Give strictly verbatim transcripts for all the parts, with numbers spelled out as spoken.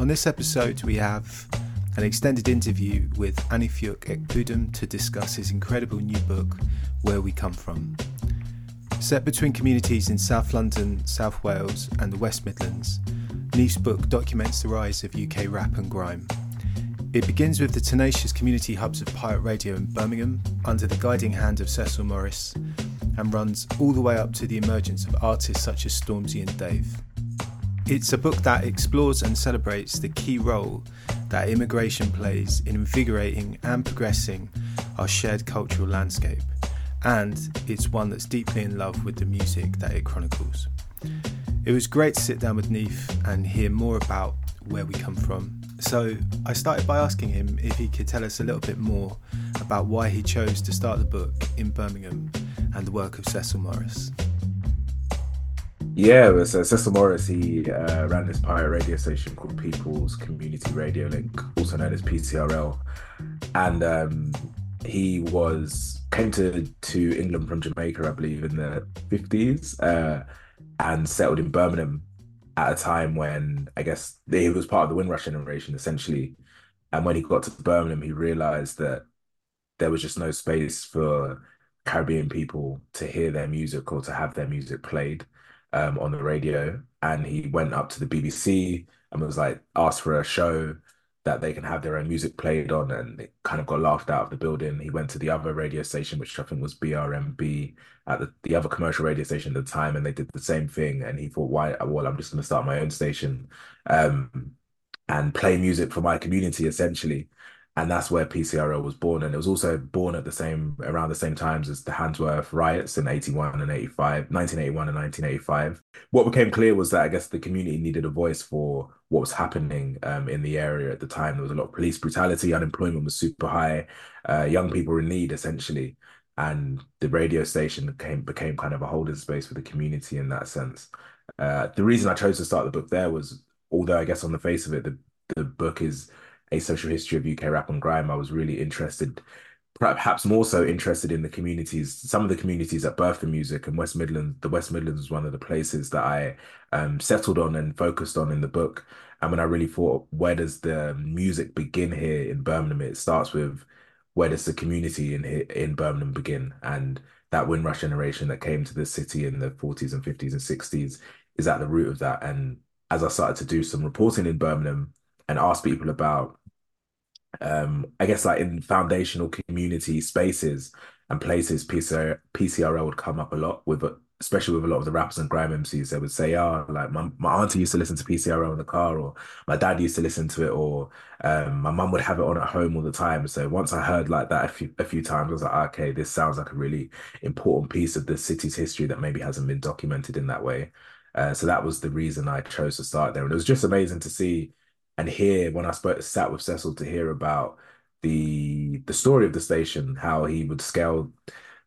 On this episode, we have an extended interview with Aniefiok Ekpoudom to discuss his incredible new book, Where We Come From. Set between communities in South London, South Wales and the West Midlands, Neef's book documents the rise of U K rap and grime. It begins with the tenacious community hubs of Pirate Radio in Birmingham, under the guiding hand of Cecil Morris, and runs all the way up to the emergence of artists such as Stormzy and Dave. It's a book that explores and celebrates the key role that immigration plays in invigorating and progressing our shared cultural landscape, and it's one that's deeply in love with the music that it chronicles. It was great to sit down with Neef and hear more about Where We Come From, so I started by asking him if he could tell us a little bit more about why he chose to start the book in Birmingham and the work of Cecil Morris. Yeah, was, uh, Cecil Morris, he uh, ran this pirate radio station called People's Community Radio Link, also known as P C R L, and um, he was came to, to England from Jamaica, I believe, in the fifties, uh, and settled in Birmingham at a time when, I guess, he was part of the Windrush generation, essentially, and when he got to Birmingham, he realised that there was just no space for Caribbean people to hear their music or to have their music played um, on the radio. And he went up to the B B C and was like, asked for a show that they can have their own music played on, and it kind of got laughed out of the building. He went to the other radio station, which I think was B R M B, at the, the other commercial radio station at the time, and they did the same thing. And he thought, why? Well, I'm just going to start my own station um, and play music for my community, essentially. And that's where P C R L was born. And it was also born at the same, around the same times as the Handsworth riots in eighty-one and eighty-five, nineteen eighty-one and nineteen eighty-five. What became clear was that I guess the community needed a voice for what was happening um, in the area at the time. There was a lot of police brutality, unemployment was super high, uh, young people were in need, essentially. And the radio station became, became kind of a holding space for the community in that sense. Uh, the reason I chose to start the book there was, although I guess on the face of it, the, the book is a social history of U K rap and grime, I was really interested, perhaps more so interested in the communities, some of the communities that birthed the music. And West Midlands, the West Midlands was one of the places that I um, settled on and focused on in the book. And when I really thought, where does the music begin here in Birmingham? It starts with, where does the community in in Birmingham begin? And that Windrush generation that came to the city in the forties and fifties and sixties is at the root of that. And as I started to do some reporting in Birmingham and ask people about Um, I guess like in foundational community spaces and places, P C R L would come up a lot with, especially with a lot of the rappers and grime M Cs. They would say, "Ah, oh, like my my auntie used to listen to P C R L in the car, or my dad used to listen to it, or um, my mum would have it on at home all the time." So once I heard like that a few a few times, I was like, "Okay, this sounds like a really important piece of the city's history that maybe hasn't been documented in that way." Uh, so that was the reason I chose to start there, and it was just amazing to see. And here, when I spoke, sat with Cecil to hear about the the story of the station, how he would scale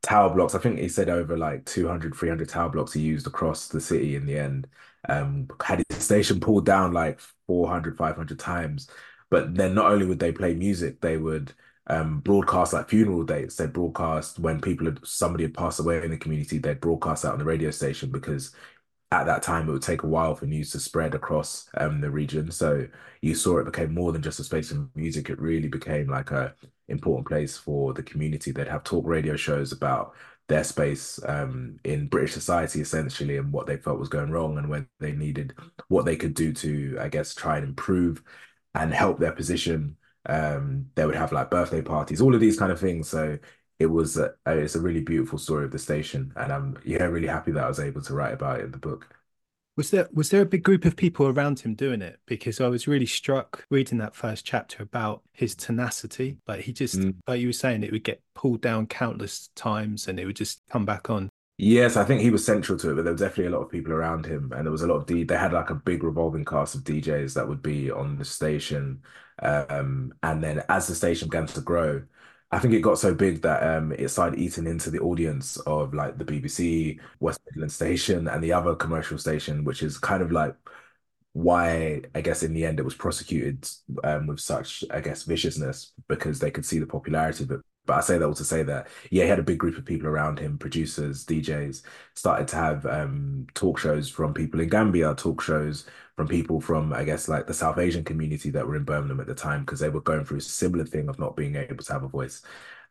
tower blocks. I think he said over like two hundred, three hundred tower blocks he used across the city in the end. Um, had his station pulled down like four hundred, five hundred times. But then not only would they play music, they would um, broadcast like funeral dates. They'd broadcast when people had, somebody had passed away in the community, they'd broadcast out on the radio station, because at that time, it would take a while for news to spread across um, the region. So you saw it became more than just a space for music. It really became like a important place for the community. They'd have talk radio shows about their space um, in British society, essentially, and what they felt was going wrong and where they needed, what they could do to, I guess, try and improve and help their position. Um, they would have like birthday parties, all of these kind of things. So it was a, it's a really beautiful story of the station, and I'm yeah really happy that I was able to write about it in the book. Was there was there a big group of people around him doing it? Because I was really struck reading that first chapter about his tenacity. Like he just, mm. like you were saying, it would get pulled down countless times and it would just come back on. Yes, I think he was central to it, but there was definitely a lot of people around him, and there was a lot of D- they had like a big revolving cast of D Js that would be on the station, um, and then as the station began to grow, I think it got so big that um, it started eating into the audience of like the B B C, West Midlands station and the other commercial station, which is kind of like why, I guess, in the end, it was prosecuted um, with such, I guess, viciousness, because they could see the popularity of it But I say that all to say that, yeah, he had a big group of people around him, producers, D Js, started to have um, talk shows from people in Gambia, talk shows from people from, I guess, like the South Asian community that were in Birmingham at the time, because they were going through a similar thing of not being able to have a voice.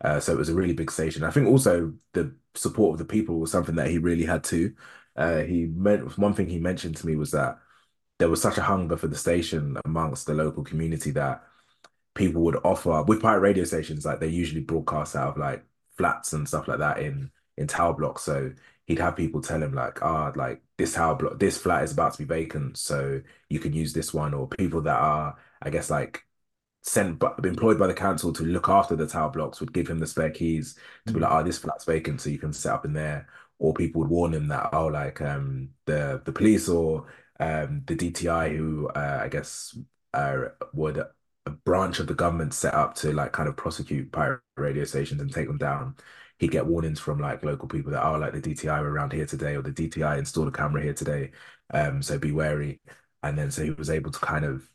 Uh, so it was a really big station. I think also the support of the people was something that he really had too. Uh, he meant, one thing he mentioned to me was that there was such a hunger for the station amongst the local community that people would offer, with pirate radio stations, like they usually broadcast out of like flats and stuff like that in in tower blocks. So he'd have people tell him like, ah, oh, like this tower block, this flat is about to be vacant, so you can use this one. Or people that are, I guess, like sent but employed by the council to look after the tower blocks would give him the spare keys to be like, oh, this flat's vacant, so you can set up in there. Or people would warn him that, oh, like um the the police or um the D T I, who uh, I guess uh, would. A branch of the government set up to like kind of prosecute pirate radio stations and take them down. He'd get warnings from like local people that, oh, like the D T I were around here today, or the D T I installed a camera here today, um so be wary. And then so he was able to kind of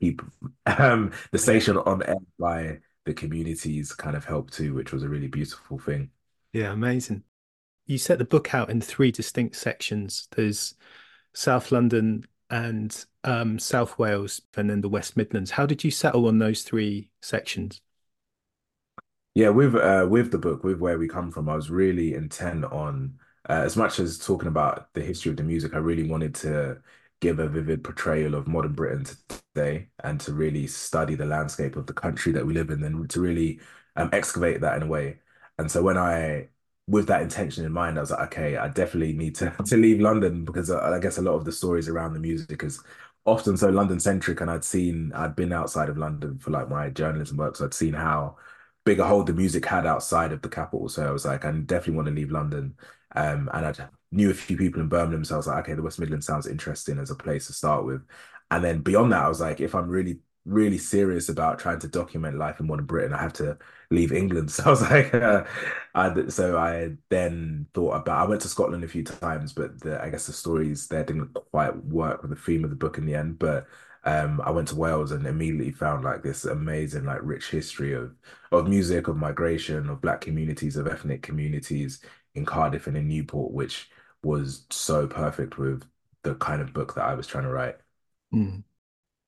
keep um the station on air by the community's kind of help too, which was a really beautiful thing. Yeah, amazing. You set the book out in three distinct sections. There's South London and um, South Wales, and then the West Midlands. How did you settle on those three sections? Yeah, with uh, with the book, with Where We Come From, I was really intent on, uh, as much as talking about the history of the music, I really wanted to give a vivid portrayal of modern Britain today, and to really study the landscape of the country that we live in, and to really um, excavate that in a way. And so when I... with that intention in mind, I was like, okay, I definitely need to, to leave London, because I, I guess a lot of the stories around the music is often so London-centric. And I'd seen, I'd been outside of London for like my journalism work, so I'd seen how big a hold the music had outside of the capital. So I was like, I definitely want to leave London. Um, and I knew a few people in Birmingham, so I was like, okay, the West Midlands sounds interesting as a place to start with. And then beyond that, I was like, if I'm really really serious about trying to document life in modern Britain, I have to leave England. So I was like, uh, I, so I then thought about, I went to Scotland a few times, but the, I guess the stories there didn't quite work with the theme of the book in the end. But um, I went to Wales and immediately found like this amazing, like rich history of, of music, of migration, of Black communities, of ethnic communities in Cardiff and in Newport, which was so perfect with the kind of book that I was trying to write. Mm.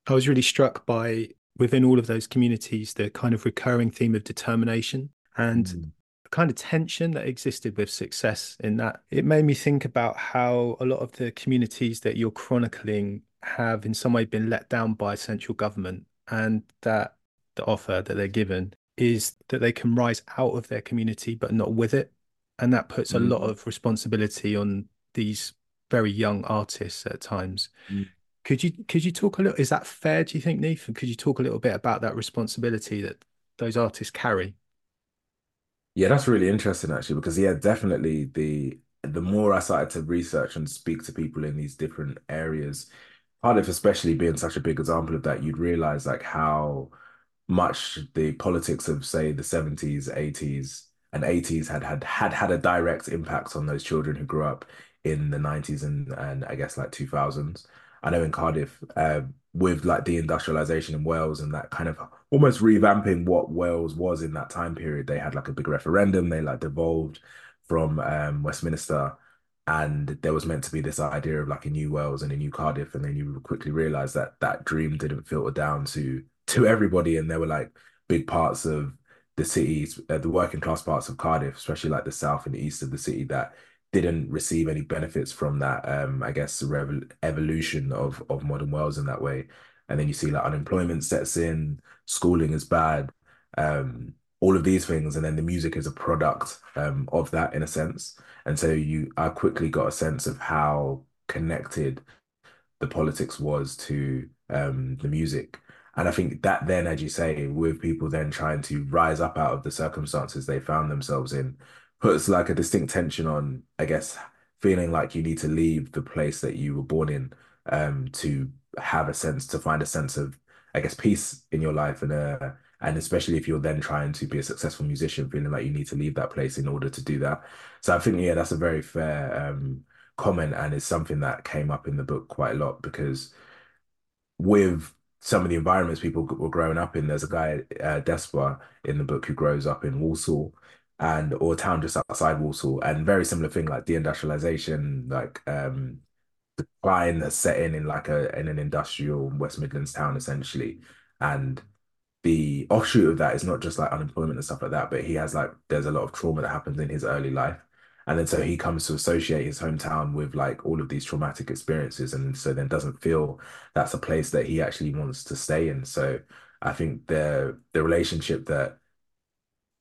I was really struck by, within all of those communities, the kind of recurring theme of determination and mm. the kind of tension that existed with success in that. It made me think about how a lot of the communities that you're chronicling have in some way been let down by central government, and that the offer that they're given is that they can rise out of their community but not with it. And that puts mm. a lot of responsibility on these very young artists at times. Mm. Could you could you talk a little, is that fair, do you think, Neef? Could you talk a little bit about that responsibility that those artists carry? Yeah, that's really interesting, actually, because, yeah, definitely the the more I started to research and speak to people in these different areas, Cardiff especially being such a big example of that, you'd realise, like, how much the politics of, say, the seventies, eighties, and eighties had had, had, had a direct impact on those children who grew up in the nineties and, and I guess, like, two thousands. I know in Cardiff, uh, with like deindustrialization in Wales and that kind of almost revamping what Wales was in that time period, they had like a big referendum. They like devolved from um, Westminster, and there was meant to be this idea of like a new Wales and a new Cardiff. And then you quickly realize that that dream didn't filter down to to everybody. And there were like big parts of the cities, uh, the working class parts of Cardiff, especially like the south and the east of the city, that didn't receive any benefits from that, um, I guess, rev evolution of, of modern Wales in that way. And then you see like unemployment sets in, schooling is bad, um, all of these things. And then the music is a product um, of that in a sense. And so you, I quickly got a sense of how connected the politics was to um, the music. And I think that then, as you say, with people then trying to rise up out of the circumstances they found themselves in, puts like a distinct tension on, I guess, feeling like you need to leave the place that you were born in um, to have a sense, to find a sense of, I guess, peace in your life. And uh, and especially if you're then trying to be a successful musician, feeling like you need to leave that place in order to do that. So I think, yeah, that's a very fair um, comment. And it's something that came up in the book quite a lot, because with some of the environments people were growing up in. There's a guy, uh, Despa, in the book who grows up in Walsall, and or a town just outside Walsall, and very similar thing, like deindustrialization, like um, decline that's set in in like a in an industrial West Midlands town essentially, and the offshoot of that is not just like unemployment and stuff like that, but he has like there's a lot of trauma that happens in his early life. And then so he comes to associate his hometown with like all of these traumatic experiences, and so then doesn't feel that's a place that he actually wants to stay in. So I think the the relationship that,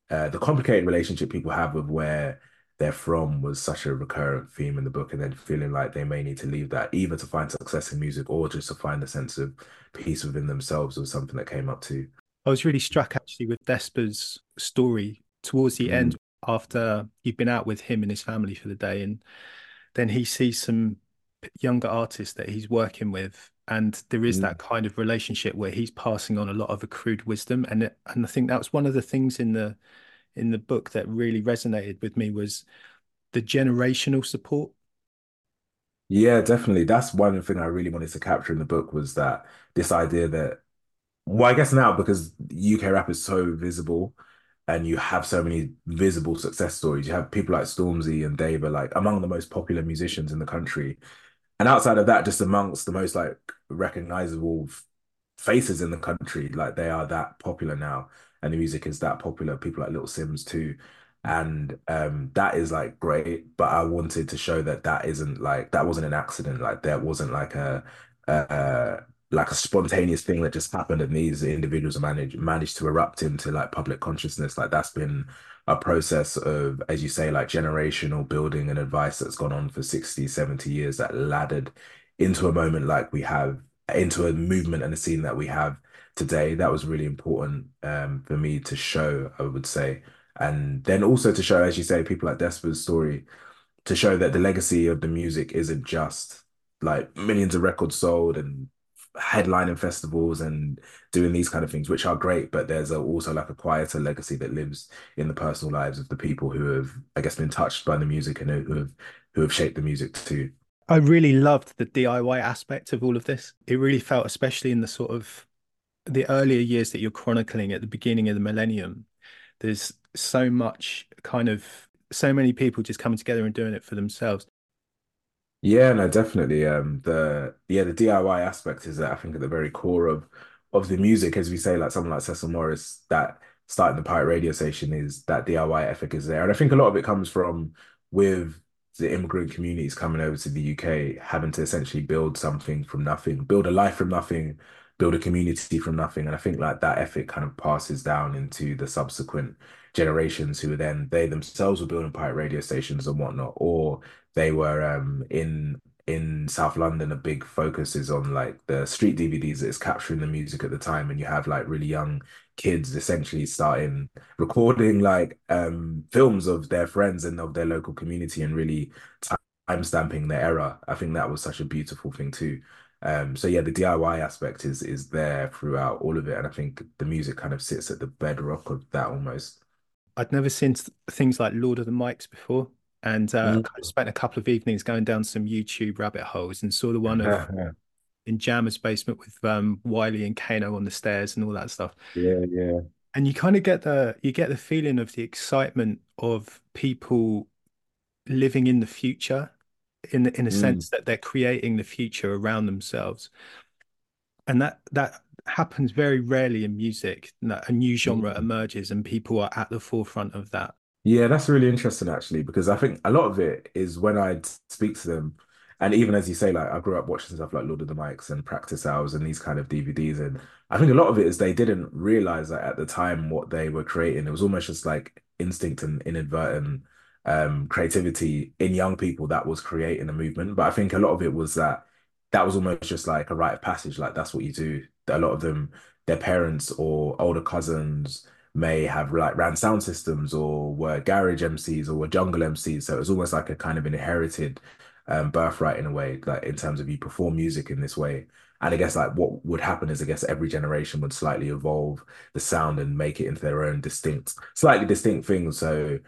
uh, the complicated relationship people have with where they're from was such a recurrent theme in the book, and then feeling like they may need to leave that either to find success in music or just to find a sense of peace within themselves or something that came up too. I was really struck actually with Despa's story towards the mm. end. After you've been out with him and his family for the day, and then he sees some younger artists that he's working with, and there is mm. that kind of relationship where he's passing on a lot of accrued wisdom. And it, and I think that was one of the things in the in the book that really resonated with me, was the generational support. Yeah, definitely. That's one thing I really wanted to capture in the book, was that this idea that, well, I guess now because U K rap is so visible, and you have so many visible success stories. You have people like Stormzy and Dave are like among the most popular musicians in the country. And outside of that, just amongst the most like recognizable faces in the country, like they are that popular now. And the music is that popular. People like Little Sims too. And um, that is like great. But I wanted to show that that isn't like, that wasn't an accident. Like that wasn't like a, a like a spontaneous thing that just happened, and these individuals managed managed to erupt into like public consciousness. Like that's been a process of, as you say, like generational building and advice that's gone on for sixty, seventy years, that laddered into a moment like we have, into a movement and a scene that we have today. That was really important um, for me to show, I would say. And then also to show, as you say, people like Despa's story, to show that the legacy of the music isn't just like millions of records sold and headlining festivals and doing these kind of things, which are great, but there's a, also like a quieter legacy that lives in the personal lives of the people who have, I guess, been touched by the music and who have who have shaped the music too. I really loved the D I Y aspect of all of this. It really felt, especially in the sort of the earlier years that you're chronicling at the beginning of the millennium, there's so much kind of, so many people just coming together and doing it for themselves. Yeah, no, definitely. Um, the yeah, the D I Y aspect is, I think, at the very core of of the music. As we say, like someone like Cecil Morris, that starting the Pirate Radio station, is that D I Y ethic is there, and I think a lot of it comes from with the immigrant communities coming over to the U K, having to essentially build something from nothing, build a life from nothing, build a community from nothing, and I think like that ethic kind of passes down into the subsequent generations, who then they themselves were building pirate radio stations and whatnot, or they were um in in South London. A big focus is on like the street D V Ds that is capturing the music at the time, and you have like really young kids essentially starting recording like um films of their friends and of their local community, and really time stamping their era. I think that was such a beautiful thing too. Um, so yeah, the D I Y aspect is is there throughout all of it, and I think the music kind of sits at the bedrock of that almost. I'd never seen things like Lord of the Mics before, and uh, mm. I spent a couple of evenings going down some YouTube rabbit holes and saw the one of, in Jammer's basement with um, Wiley and Kano on the stairs and all that stuff. Yeah, yeah. And you kind of get the you get the feeling of the excitement of people living in the future. in in a mm. sense that they're creating the future around themselves, and that that happens very rarely in music. A new genre mm. emerges and people are at the forefront of that. Yeah, that's really interesting actually, because I think a lot of it is when I speak to them, and even as you say, like I grew up watching stuff like Lord of the Mics and Practice Hours and these kind of D V Ds, and I think a lot of it is they didn't realize that at the time what they were creating. It was almost just like instinct and inadvertent Um, creativity in young people that was creating a movement. But I think a lot of it was that that was almost just like a rite of passage, like that's what you do. A lot of them, their parents or older cousins may have like ran sound systems or were garage M Cs or were jungle M Cs, so it was almost like a kind of inherited um, birthright in a way, like in terms of you perform music in this way. And I guess like what would happen is I guess every generation would slightly evolve the sound and make it into their own distinct, slightly distinct thing. So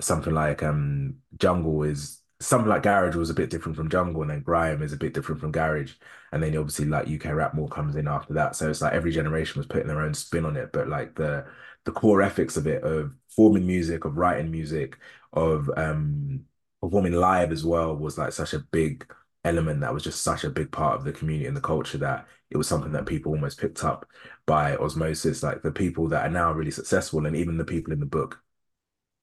something like um jungle is something like garage was a bit different from jungle, and then grime is a bit different from garage, and then obviously like U K rap more comes in after that. So it's like every generation was putting their own spin on it, but like the the core ethics of it, of forming music, of writing music, of um performing live as well, was like such a big element that was just such a big part of the community and the culture that it was something that people almost picked up by osmosis. Like the people that are now really successful, and even the people in the book,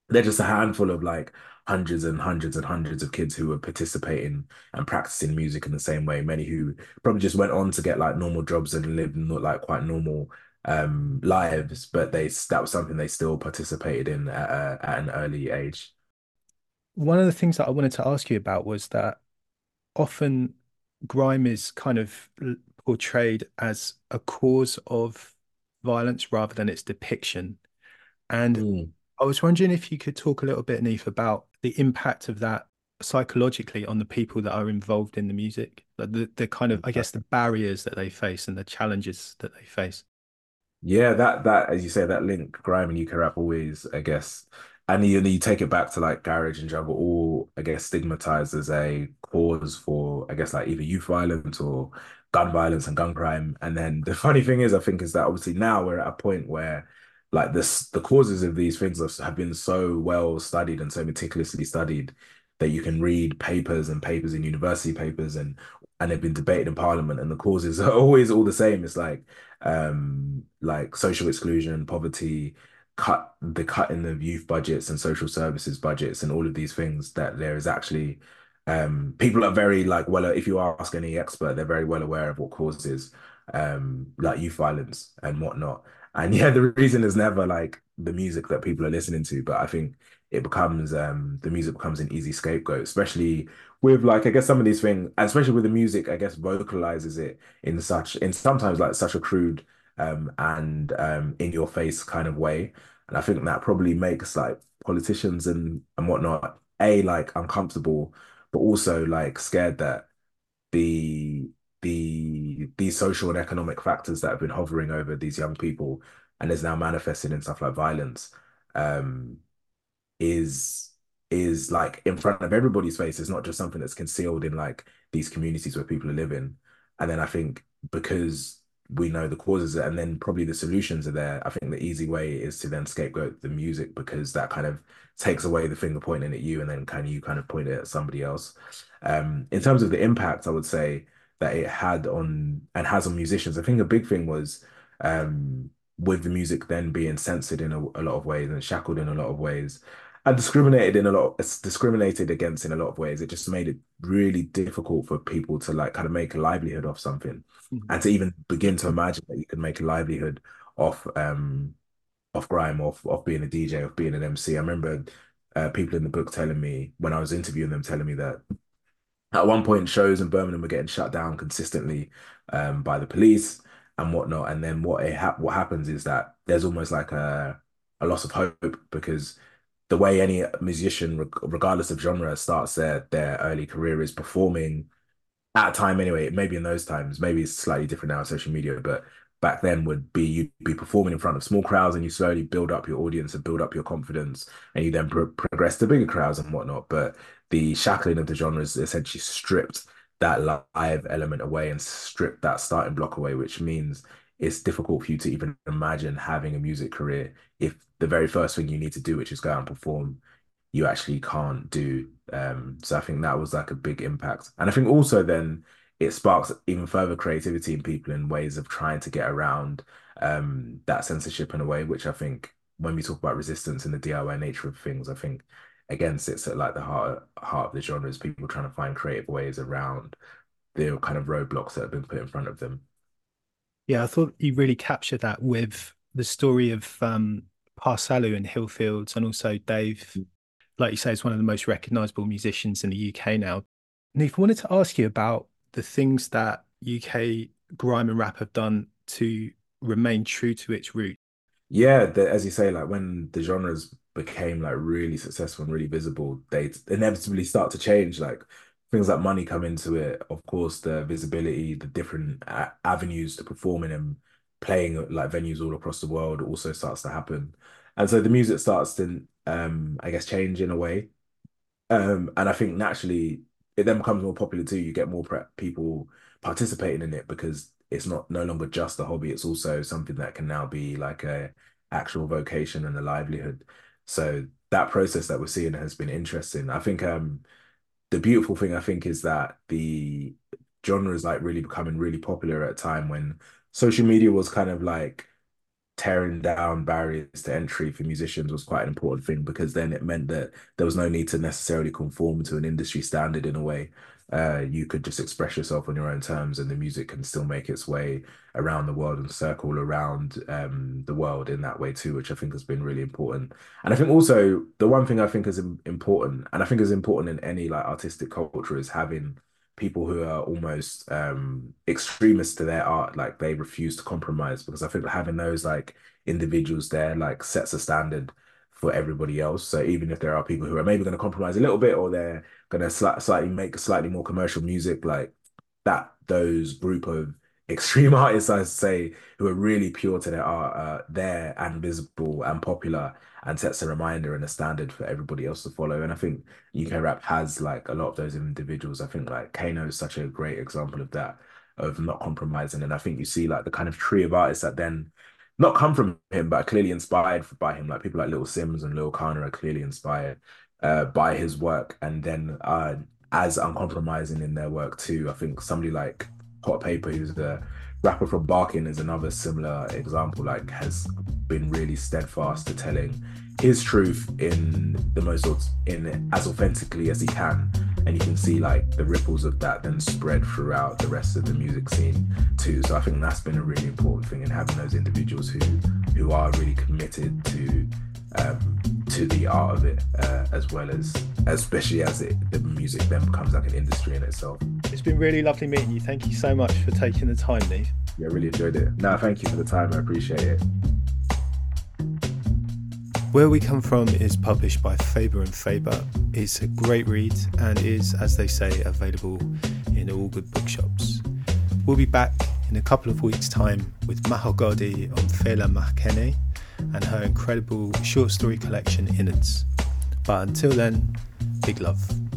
they're just a handful of like hundreds and hundreds and hundreds of kids who were participating and practicing music in the same way. Many who probably just went on to get like normal jobs and lived not like quite normal um, lives, but they that was something they still participated in at, uh, at an early age. One of the things that I wanted to ask you about was that often grime is kind of portrayed as a cause of violence rather than its depiction. And mm. I was wondering if you could talk a little bit, Aniefiok, about the impact of that psychologically on the people that are involved in the music, the, the kind of, I guess, the barriers that they face and the challenges that they face. Yeah, that, that as you say, that link, grime and U K rap always, I guess, and you, you take it back to like garage and jungle, all, I guess, stigmatized as a cause for, I guess, like either youth violence or gun violence and gun crime. And then the funny thing is, I think, is that obviously now we're at a point where like this, the causes of these things have, have been so well studied and so meticulously studied that you can read papers and papers and university papers, and and they've been debated in parliament, and the causes are always all the same. It's like um like social exclusion, poverty, cut the cutting of youth budgets and social services budgets, and all of these things that there is actually um people are very like, well, if you ask any expert, they're very well aware of what causes um like youth violence and whatnot. And yeah, the reason is never like the music that people are listening to, but I think it becomes, um, the music becomes an easy scapegoat, especially with like, I guess some of these things, especially with the music, I guess, vocalizes it in such, in sometimes like such a crude um, and um, in your face kind of way. And I think that probably makes like politicians and, and whatnot, A, like uncomfortable, but also like scared that the, the these social and economic factors that have been hovering over these young people and is now manifesting in stuff like violence um is is like in front of everybody's face. It's not just something that's concealed in like these communities where people are living. And then I think because we know the causes and then probably the solutions are there, I think the easy way is to then scapegoat the music, because that kind of takes away the finger pointing at you and then kind of you kind of point it at somebody else. Um in terms of the impact, I would say that it had on and has on musicians, I think a big thing was um, with the music then being censored in a, a lot of ways and shackled in a lot of ways and discriminated in a lot, it's discriminated against in a lot of ways. It just made it really difficult for people to like kind of make a livelihood off something, mm-hmm. and to even begin to imagine that you could make a livelihood off um, off grime, off off being a D J, off being an M C. I remember uh, people in the book telling me when I was interviewing them, telling me that at one point, shows in Birmingham were getting shut down consistently um, by the police and whatnot. And then what it ha what happens is that there's almost like a, a loss of hope, because the way any musician, re regardless of genre, starts their, their early career is performing at a time anyway. Maybe in those times, maybe it's slightly different now on social media, but back then would be you'd be performing in front of small crowds and you slowly build up your audience and build up your confidence, and you then pro progress to bigger crowds and whatnot. But the shackling of the genre is essentially stripped that live element away and stripped that starting block away, which means it's difficult for you to even imagine having a music career if the very first thing you need to do, which is go out and perform, you actually can't do. Um, so I think that was like a big impact. And I think also then it sparks even further creativity in people in ways of trying to get around um, that censorship in a way, which I think when we talk about resistance and the D I Y nature of things, I think, again, sits at like the heart, heart of the genre, is people trying to find creative ways around the kind of roadblocks that have been put in front of them. Yeah, I thought you really captured that with the story of um, Parsalu and Hillfields, and also Dave, like you say, is one of the most recognisable musicians in the U K now. Aniefiok, I wanted to ask you about the things that U K grime and rap have done to remain true to its roots. Yeah, the, as you say, like when the genres became like really successful and really visible, they inevitably start to change. Like things like money come into it, of course, the visibility, the different uh, avenues to performing and playing like venues all across the world also starts to happen. And so the music starts to, um, I guess, change in a way. Um, and I think naturally it then becomes more popular too. You get more prep people participating in it because it's not no longer just a hobby. It's also something that can now be like a actual vocation and a livelihood. So that process that we're seeing has been interesting. I think um, the beautiful thing, I think, is that the genre is like really becoming really popular at a time when social media was kind of like tearing down barriers to entry for musicians was quite an important thing, because then it meant that there was no need to necessarily conform to an industry standard in a way. Uh, you could just express yourself on your own terms and the music can still make its way around the world and circle around um, the world in that way too, which I think has been really important. And I think also the one thing I think is important, and I think is important in any like artistic culture, is having people who are almost um, extremists to their art, like they refuse to compromise, because I think having those like individuals there like sets a standard for everybody else. So even if there are people who are maybe going to compromise a little bit, or they're going to sl- slightly make slightly more commercial music, like that, those group of extreme artists, I say, who are really pure to their art, uh, there and visible and popular, and sets a reminder and a standard for everybody else to follow. And I think U K Rap has like a lot of those individuals. I think like Kano is such a great example of that, of not compromising. And I think you see like the kind of tree of artists that then not come from him, but are clearly inspired by him. Like people like Little Sims and Lil Kana are clearly inspired uh, by his work, and then uh, as uncompromising in their work too. I think somebody like Hot Paper, who's the rapper from Barking, is another similar example, like has been really steadfast to telling his truth in the most in as authentically as he can, and you can see like the ripples of that then spread throughout the rest of the music scene too. So I think that's been a really important thing, in having those individuals who who are really committed to um, to the art of it, uh, as well as especially as it the music then becomes like an industry in itself. It's been really lovely meeting you. Thank you so much for taking the time, Dave. Yeah, I really enjoyed it. No, thank you for the time. I appreciate it. Where We Come From is published by Faber and Faber. It's a great read and is, as they say, available in all good bookshops. We'll be back in a couple of weeks' time with Mahal Gadi on Fela Mahkene and her incredible short story collection Innards. But until then, big love.